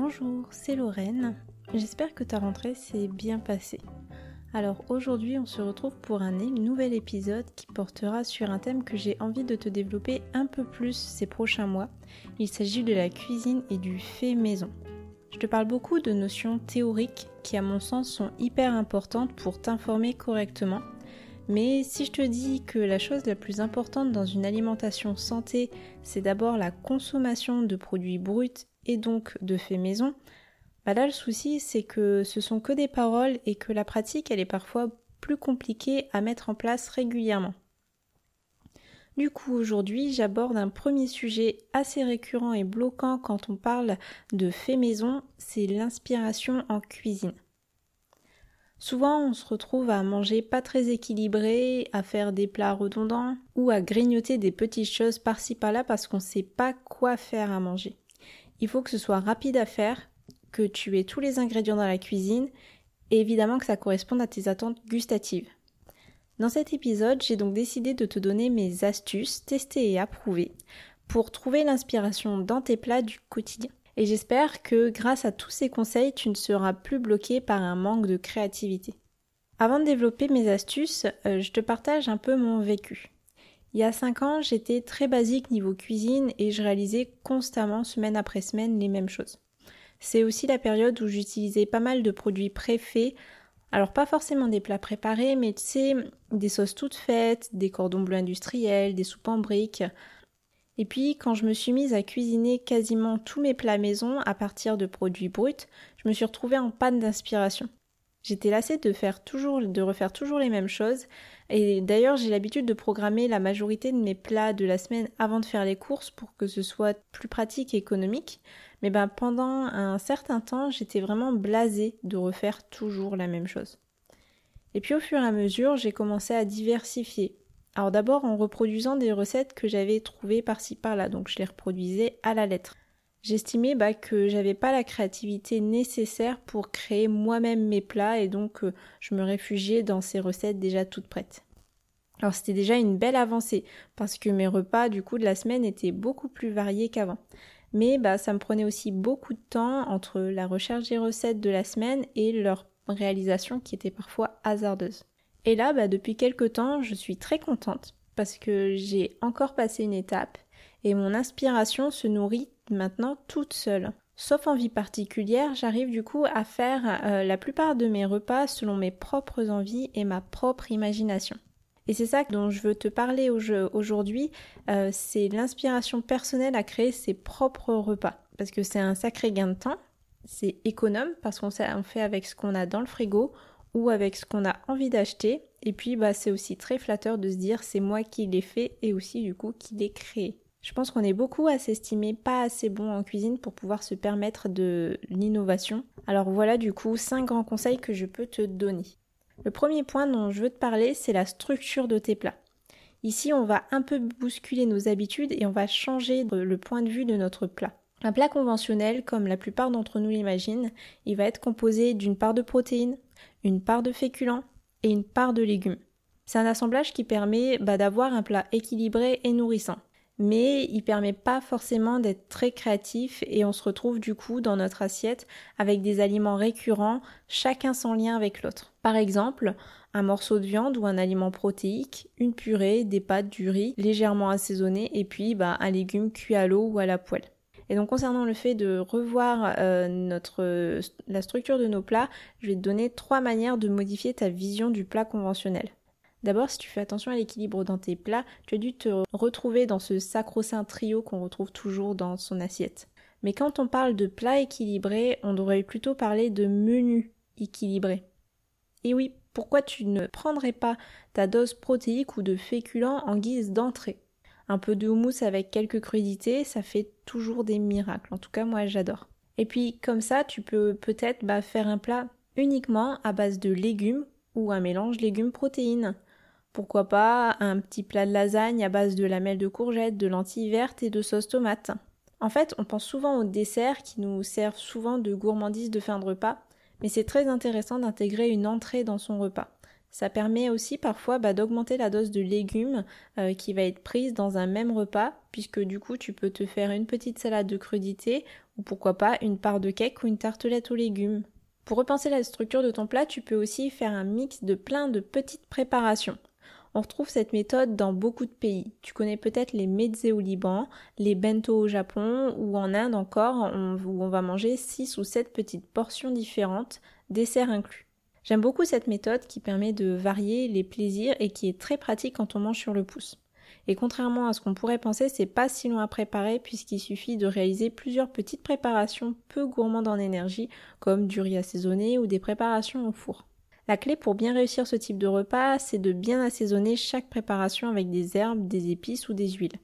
Bonjour, c'est Lorraine. J'espère que ta rentrée s'est bien passée. Alors aujourd'hui, on se retrouve pour un nouvel épisode qui portera sur un thème que j'ai envie de te développer un peu plus ces prochains mois. Il s'agit de la cuisine et du fait maison. Je te parle beaucoup de notions théoriques qui, à mon sens, sont hyper importantes pour t'informer correctement. Mais si je te dis que la chose la plus importante dans une alimentation santé, c'est d'abord la consommation de produits bruts et donc de fait maison, bah là, le souci, c'est que ce sont que des paroles et que la pratique, elle est parfois plus compliquée à mettre en place régulièrement. Du coup, aujourd'hui, j'aborde un premier sujet assez récurrent et bloquant quand on parle de fait maison, c'est l'inspiration en cuisine. Souvent, on se retrouve à manger pas très équilibré, à faire des plats redondants ou à grignoter des petites choses par-ci par-là parce qu'on sait pas quoi faire à manger. Il faut que ce soit rapide à faire, que tu aies tous les ingrédients dans la cuisine et évidemment que ça corresponde à tes attentes gustatives. Dans cet épisode, j'ai donc décidé de te donner mes astuces testées et approuvées pour trouver l'inspiration dans tes plats du quotidien. Et j'espère que grâce à tous ces conseils, tu ne seras plus bloqué par un manque de créativité. Avant de développer mes astuces, je te partage un peu mon vécu. Il y a 5 ans, j'étais très basique niveau cuisine et je réalisais constamment, semaine après semaine, les mêmes choses. C'est aussi la période où j'utilisais pas mal de produits préfaits, alors pas forcément des plats préparés, mais tu sais, des sauces toutes faites, des cordons bleus industriels, des soupes en briques. Et puis quand je me suis mise à cuisiner quasiment tous mes plats maison à partir de produits bruts, je me suis retrouvée en panne d'inspiration. J'étais lassée de refaire toujours les mêmes choses, et d'ailleurs j'ai l'habitude de programmer la majorité de mes plats de la semaine avant de faire les courses pour que ce soit plus pratique et économique, mais pendant un certain temps j'étais vraiment blasée de refaire toujours la même chose. Et puis au fur et à mesure j'ai commencé à diversifier, alors d'abord en reproduisant des recettes que j'avais trouvées par-ci par-là, donc je les reproduisais à la lettre. J'estimais que j'avais pas la créativité nécessaire pour créer moi-même mes plats et donc je me réfugiais dans ces recettes déjà toutes prêtes. Alors c'était déjà une belle avancée parce que mes repas du coup de la semaine étaient beaucoup plus variés qu'avant. Mais ça me prenait aussi beaucoup de temps entre la recherche des recettes de la semaine et leur réalisation qui était parfois hasardeuse. Et là depuis quelques temps je suis très contente parce que j'ai encore passé une étape et mon inspiration se nourrit maintenant toute seule. Sauf envie particulière, j'arrive du coup à faire la plupart de mes repas selon mes propres envies et ma propre imagination. Et c'est ça dont je veux te parler aujourd'hui, c'est l'inspiration personnelle à créer ses propres repas. Parce que c'est un sacré gain de temps, c'est économe parce qu'on fait avec ce qu'on a dans le frigo ou avec ce qu'on a envie d'acheter. Et puis c'est aussi très flatteur de se dire c'est moi qui l'ai fait et aussi du coup qui l'ai créé. Je pense qu'on est beaucoup à s'estimer pas assez bon en cuisine pour pouvoir se permettre de l'innovation. Alors voilà du coup 5 grands conseils que je peux te donner. Le premier point dont je veux te parler, c'est la structure de tes plats. Ici, on va un peu bousculer nos habitudes et on va changer le point de vue de notre plat. Un plat conventionnel, comme la plupart d'entre nous l'imaginent, il va être composé d'une part de protéines, une part de féculents et une part de légumes. C'est un assemblage qui permet d'avoir un plat équilibré et nourrissant. Mais il permet pas forcément d'être très créatif et on se retrouve du coup dans notre assiette avec des aliments récurrents, chacun sans lien avec l'autre. Par exemple, un morceau de viande ou un aliment protéique, une purée, des pâtes, du riz légèrement assaisonné et puis un légume cuit à l'eau ou à la poêle. Et donc concernant le fait de revoir la structure de nos plats, je vais te donner 3 manières de modifier ta vision du plat conventionnel. D'abord, si tu fais attention à l'équilibre dans tes plats, tu as dû te retrouver dans ce sacro-saint trio qu'on retrouve toujours dans son assiette. Mais quand on parle de plat équilibré, on devrait plutôt parler de menu équilibré. Et oui, pourquoi tu ne prendrais pas ta dose protéique ou de féculents en guise d'entrée ? Un peu de houmous avec quelques crudités, ça fait toujours des miracles. En tout cas, moi, j'adore. Et puis, comme ça, tu peux peut-être faire un plat uniquement à base de légumes ou un mélange légumes-protéines. Pourquoi pas un petit plat de lasagne à base de lamelles de courgettes, de lentilles vertes et de sauce tomate. En fait, on pense souvent aux desserts qui nous servent souvent de gourmandise de fin de repas, mais c'est très intéressant d'intégrer une entrée dans son repas. Ça permet aussi parfois d'augmenter la dose de légumes qui va être prise dans un même repas, puisque du coup tu peux te faire une petite salade de crudités ou pourquoi pas une part de cake ou une tartelette aux légumes. Pour repenser la structure de ton plat, tu peux aussi faire un mix de plein de petites préparations. On retrouve cette méthode dans beaucoup de pays. Tu connais peut-être les mezzés au Liban, les bento au Japon ou en Inde encore où on va manger 6 ou 7 petites portions différentes, desserts inclus. J'aime beaucoup cette méthode qui permet de varier les plaisirs et qui est très pratique quand on mange sur le pouce. Et contrairement à ce qu'on pourrait penser, c'est pas si long à préparer puisqu'il suffit de réaliser plusieurs petites préparations peu gourmandes en énergie comme du riz assaisonné ou des préparations au four. La clé pour bien réussir ce type de repas, c'est de bien assaisonner chaque préparation avec des herbes, des épices ou des huiles.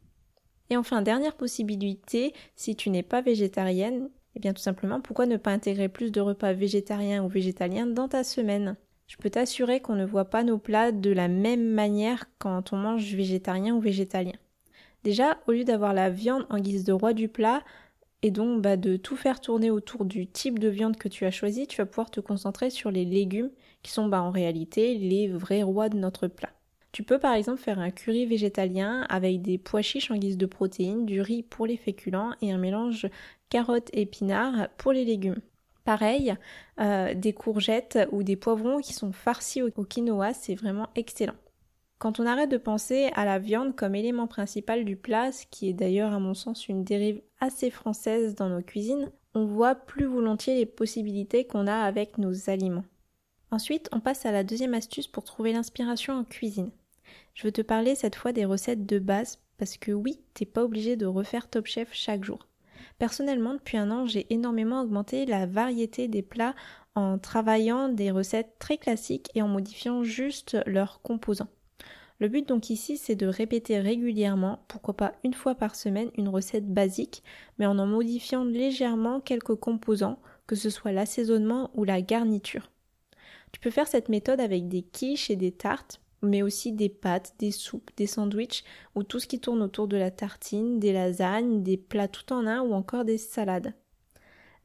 Et enfin, dernière possibilité, si tu n'es pas végétarienne, eh bien tout simplement, pourquoi ne pas intégrer plus de repas végétariens ou végétaliens dans ta semaine ? Je peux t'assurer qu'on ne voit pas nos plats de la même manière quand on mange végétarien ou végétalien. Déjà, au lieu d'avoir la viande en guise de roi du plat, et donc de tout faire tourner autour du type de viande que tu as choisi, tu vas pouvoir te concentrer sur les légumes qui sont en réalité les vrais rois de notre plat. Tu peux par exemple faire un curry végétalien avec des pois chiches en guise de protéines, du riz pour les féculents et un mélange carottes épinards pour les légumes. Pareil, des courgettes ou des poivrons qui sont farcis au quinoa, c'est vraiment excellent. Quand on arrête de penser à la viande comme élément principal du plat, ce qui est d'ailleurs à mon sens une dérive assez française dans nos cuisines, on voit plus volontiers les possibilités qu'on a avec nos aliments. Ensuite, on passe à la deuxième astuce pour trouver l'inspiration en cuisine. Je veux te parler cette fois des recettes de base, parce que oui, t'es pas obligé de refaire Top Chef chaque jour. Personnellement, depuis un an, j'ai énormément augmenté la variété des plats en travaillant des recettes très classiques et en modifiant juste leurs composants. Le but donc ici, c'est de répéter régulièrement, pourquoi pas une fois par semaine, une recette basique, mais en modifiant légèrement quelques composants, que ce soit l'assaisonnement ou la garniture. Tu peux faire cette méthode avec des quiches et des tartes, mais aussi des pâtes, des soupes, des sandwichs ou tout ce qui tourne autour de la tartine, des lasagnes, des plats tout en un ou encore des salades.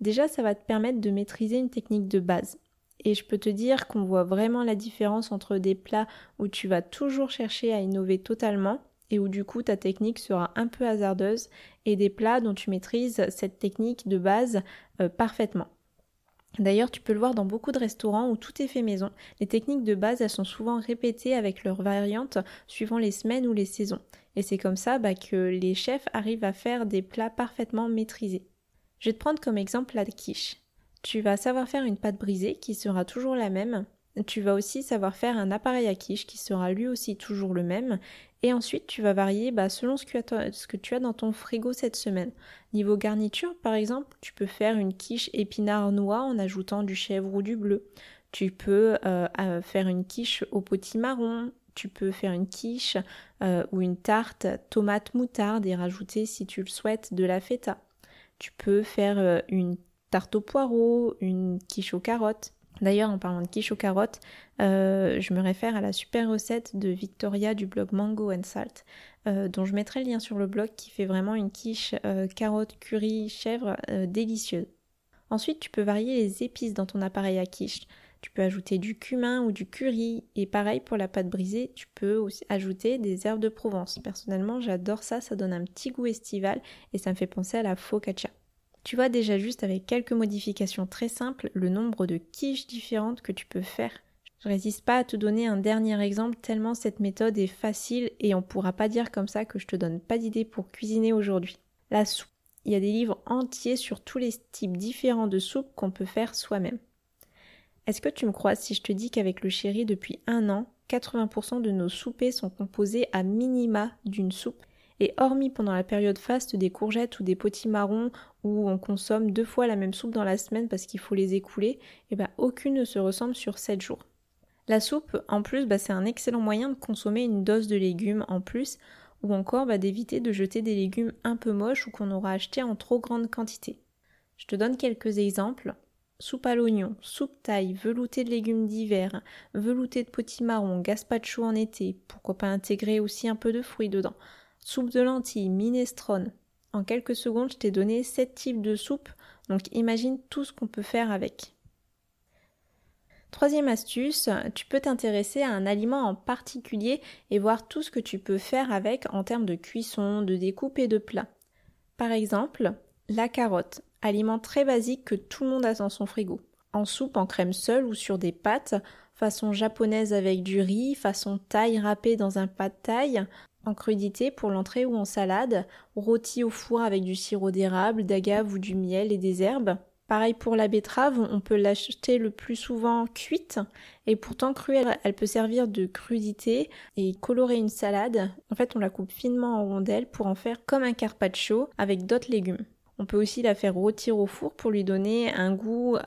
Déjà, ça va te permettre de maîtriser une technique de base. Et je peux te dire qu'on voit vraiment la différence entre des plats où tu vas toujours chercher à innover totalement et où du coup ta technique sera un peu hasardeuse et des plats dont tu maîtrises cette technique de base parfaitement. D'ailleurs, tu peux le voir dans beaucoup de restaurants où tout est fait maison. Les techniques de base, elles sont souvent répétées avec leurs variantes suivant les semaines ou les saisons. Et c'est comme ça que les chefs arrivent à faire des plats parfaitement maîtrisés. Je vais te prendre comme exemple la quiche. Tu vas savoir faire une pâte brisée qui sera toujours la même. Tu vas aussi savoir faire un appareil à quiche qui sera lui aussi toujours le même. Et ensuite, tu vas varier selon ce que tu as dans ton frigo cette semaine. Niveau garniture, par exemple, tu peux faire une quiche épinard noix en ajoutant du chèvre ou du bleu. Tu peux faire une quiche au potimarron. Tu peux faire une quiche ou une tarte tomate moutarde et rajouter, si tu le souhaites, de la feta. Tu peux faire une tarte aux poireaux, une quiche aux carottes. D'ailleurs, en parlant de quiche aux carottes, je me réfère à la super recette de Victoria du blog Mango and Salt, dont je mettrai le lien sur le blog, qui fait vraiment une quiche carotte, curry, chèvre délicieuse. Ensuite, tu peux varier les épices dans ton appareil à quiche. Tu peux ajouter du cumin ou du curry. Et pareil pour la pâte brisée, tu peux aussi ajouter des herbes de Provence. Personnellement, j'adore ça, ça donne un petit goût estival et ça me fait penser à la focaccia. Tu vois déjà juste avec quelques modifications très simples le nombre de quiches différentes que tu peux faire. Je résiste pas à te donner un dernier exemple tellement cette méthode est facile et on pourra pas dire comme ça que je te donne pas d'idées pour cuisiner aujourd'hui. La soupe. Il y a des livres entiers sur tous les types différents de soupes qu'on peut faire soi-même. Est-ce que tu me crois si je te dis qu'avec le chéri depuis un an, 80% de nos soupers sont composés à minima d'une soupe? Et hormis pendant la période faste des courgettes ou des potimarrons où on consomme 2 fois la même soupe dans la semaine parce qu'il faut les écouler, aucune ne se ressemble sur 7 jours. La soupe, en plus, c'est un excellent moyen de consommer une dose de légumes en plus ou encore d'éviter de jeter des légumes un peu moches ou qu'on aura acheté en trop grande quantité. Je te donne quelques exemples. Soupe à l'oignon, soupe thaï, velouté de légumes d'hiver, velouté de potimarron, gazpacho en été, pourquoi pas intégrer aussi un peu de fruits dedans. Soupe de lentilles, minestrone. En quelques secondes, je t'ai donné 7 types de soupes, donc imagine tout ce qu'on peut faire avec. Troisième astuce, tu peux t'intéresser à un aliment en particulier et voir tout ce que tu peux faire avec en termes de cuisson, de découpe et de plat. Par exemple, la carotte, aliment très basique que tout le monde a dans son frigo. En soupe, en crème seule ou sur des pâtes, façon japonaise avec du riz, façon thaï râpée dans un pad thaï, en crudité pour l'entrée ou en salade, rôti au four avec du sirop d'érable, d'agave ou du miel et des herbes. Pareil pour la betterave, on peut l'acheter le plus souvent cuite et pourtant crue, elle peut servir de crudité et colorer une salade. En fait, on la coupe finement en rondelles pour en faire comme un carpaccio avec d'autres légumes. On peut aussi la faire rôtir au four pour lui donner un goût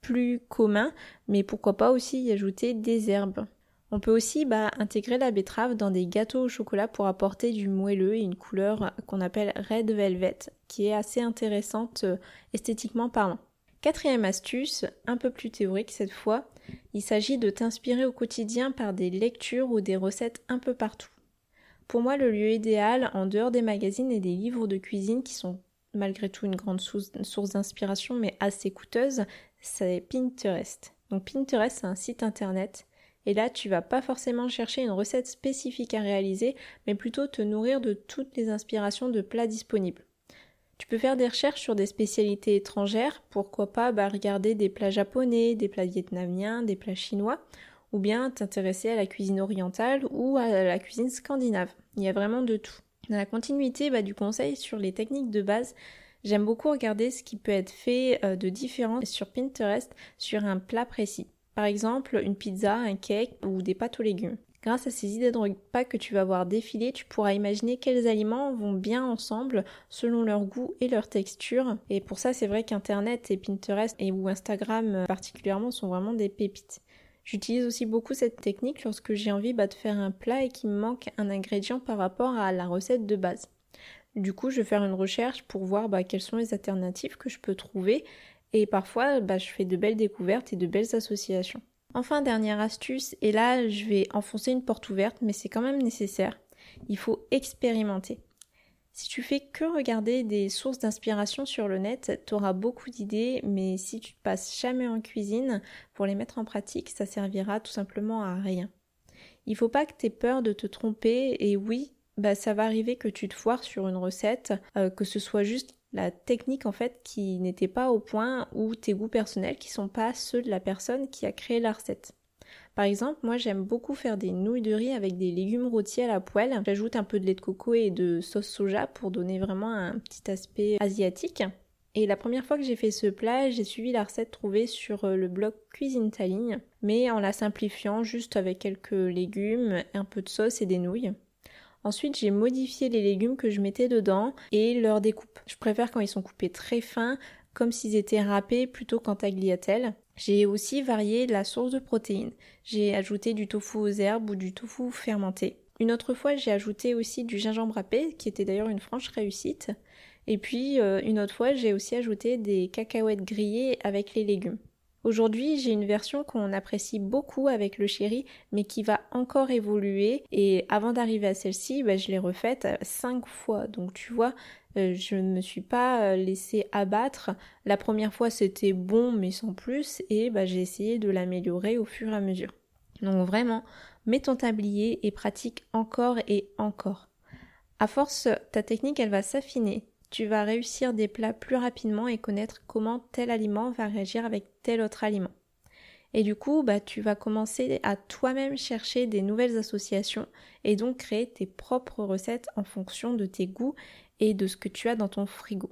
plus commun, mais pourquoi pas aussi y ajouter des herbes. On peut aussi intégrer la betterave dans des gâteaux au chocolat pour apporter du moelleux et une couleur qu'on appelle Red Velvet, qui est assez intéressante esthétiquement parlant. Quatrième astuce, un peu plus théorique cette fois, il s'agit de t'inspirer au quotidien par des lectures ou des recettes un peu partout. Pour moi, le lieu idéal, en dehors des magazines et des livres de cuisine qui sont malgré tout une grande source d'inspiration mais assez coûteuse, c'est Pinterest. Donc Pinterest, c'est un site internet. Et là, tu vas pas forcément chercher une recette spécifique à réaliser, mais plutôt te nourrir de toutes les inspirations de plats disponibles. Tu peux faire des recherches sur des spécialités étrangères, pourquoi pas regarder des plats japonais, des plats vietnamiens, des plats chinois, ou bien t'intéresser à la cuisine orientale ou à la cuisine scandinave. Il y a vraiment de tout. Dans la continuité du conseil sur les techniques de base, j'aime beaucoup regarder ce qui peut être fait de différent sur Pinterest sur un plat précis. Par exemple, une pizza, un cake ou des pâtes aux légumes. Grâce à ces idées de repas que tu vas voir défiler, tu pourras imaginer quels aliments vont bien ensemble selon leur goût et leur texture. Et pour ça, c'est vrai qu'Internet et Pinterest et ou Instagram particulièrement sont vraiment des pépites. J'utilise aussi beaucoup cette technique lorsque j'ai envie de faire un plat et qu'il me manque un ingrédient par rapport à la recette de base. Du coup, je vais faire une recherche pour voir quelles sont les alternatives que je peux trouver. Et parfois, je fais de belles découvertes et de belles associations. Enfin, dernière astuce, et là, je vais enfoncer une porte ouverte, mais c'est quand même nécessaire. Il faut expérimenter. Si tu fais que regarder des sources d'inspiration sur le net, tu auras beaucoup d'idées, mais si tu ne passes jamais en cuisine, pour les mettre en pratique, ça servira tout simplement à rien. Il ne faut pas que tu aies peur de te tromper, et oui, ça va arriver que tu te foires sur une recette, que ce soit juste la technique en fait qui n'était pas au point ou tes goûts personnels qui sont pas ceux de la personne qui a créé la recette. Par exemple, moi j'aime beaucoup faire des nouilles de riz avec des légumes rôtis à la poêle. J'ajoute un peu de lait de coco et de sauce soja pour donner vraiment un petit aspect asiatique. Et la première fois que j'ai fait ce plat, j'ai suivi la recette trouvée sur le blog Cuisine Thaligne, mais en la simplifiant juste avec quelques légumes, un peu de sauce et des nouilles. Ensuite, j'ai modifié les légumes que je mettais dedans et leur découpe. Je préfère quand ils sont coupés très fins, comme s'ils étaient râpés plutôt qu'en tagliatelle. J'ai aussi varié la source de protéines. J'ai ajouté du tofu aux herbes ou du tofu fermenté. Une autre fois, j'ai ajouté aussi du gingembre râpé, qui était d'ailleurs une franche réussite. Et puis, une autre fois, j'ai aussi ajouté des cacahuètes grillées avec les légumes. Aujourd'hui, j'ai une version qu'on apprécie beaucoup avec le chéri, mais qui va encore évoluer. Et avant d'arriver à celle-ci, je l'ai refaite 5 fois. Donc tu vois, je ne me suis pas laissée abattre. La première fois, c'était bon, mais sans plus. Et j'ai essayé de l'améliorer au fur et à mesure. Donc vraiment, mets ton tablier et pratique encore et encore. À force, ta technique, elle va s'affiner. Tu vas réussir des plats plus rapidement et connaître comment tel aliment va réagir avec tel autre aliment. Et du coup, tu vas commencer à toi-même chercher des nouvelles associations et donc créer tes propres recettes en fonction de tes goûts et de ce que tu as dans ton frigo.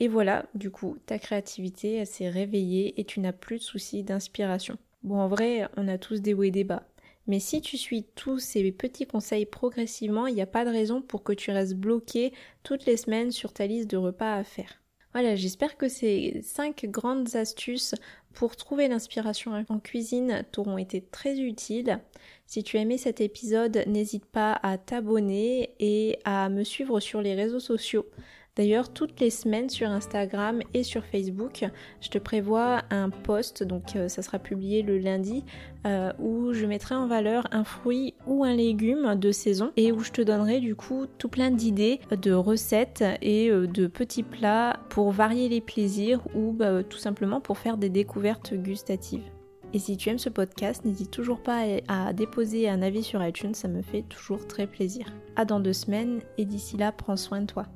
Et voilà, du coup, ta créativité, elle s'est réveillée et tu n'as plus de soucis d'inspiration. Bon, en vrai, on a tous des hauts et des bas. Mais si tu suis tous ces petits conseils progressivement, il n'y a pas de raison pour que tu restes bloqué toutes les semaines sur ta liste de repas à faire. Voilà, j'espère que ces 5 grandes astuces pour trouver l'inspiration en cuisine t'auront été très utiles. Si tu as aimé cet épisode, n'hésite pas à t'abonner et à me suivre sur les réseaux sociaux. D'ailleurs, toutes les semaines sur Instagram et sur Facebook, je te prévois un post, donc ça sera publié le lundi, où je mettrai en valeur un fruit ou un légume de saison et où je te donnerai du coup tout plein d'idées, de recettes et de petits plats pour varier les plaisirs ou tout simplement pour faire des découvertes gustatives. Et si tu aimes ce podcast, n'hésite toujours pas à déposer un avis sur iTunes, ça me fait toujours très plaisir. À dans 2 semaines et d'ici là, prends soin de toi.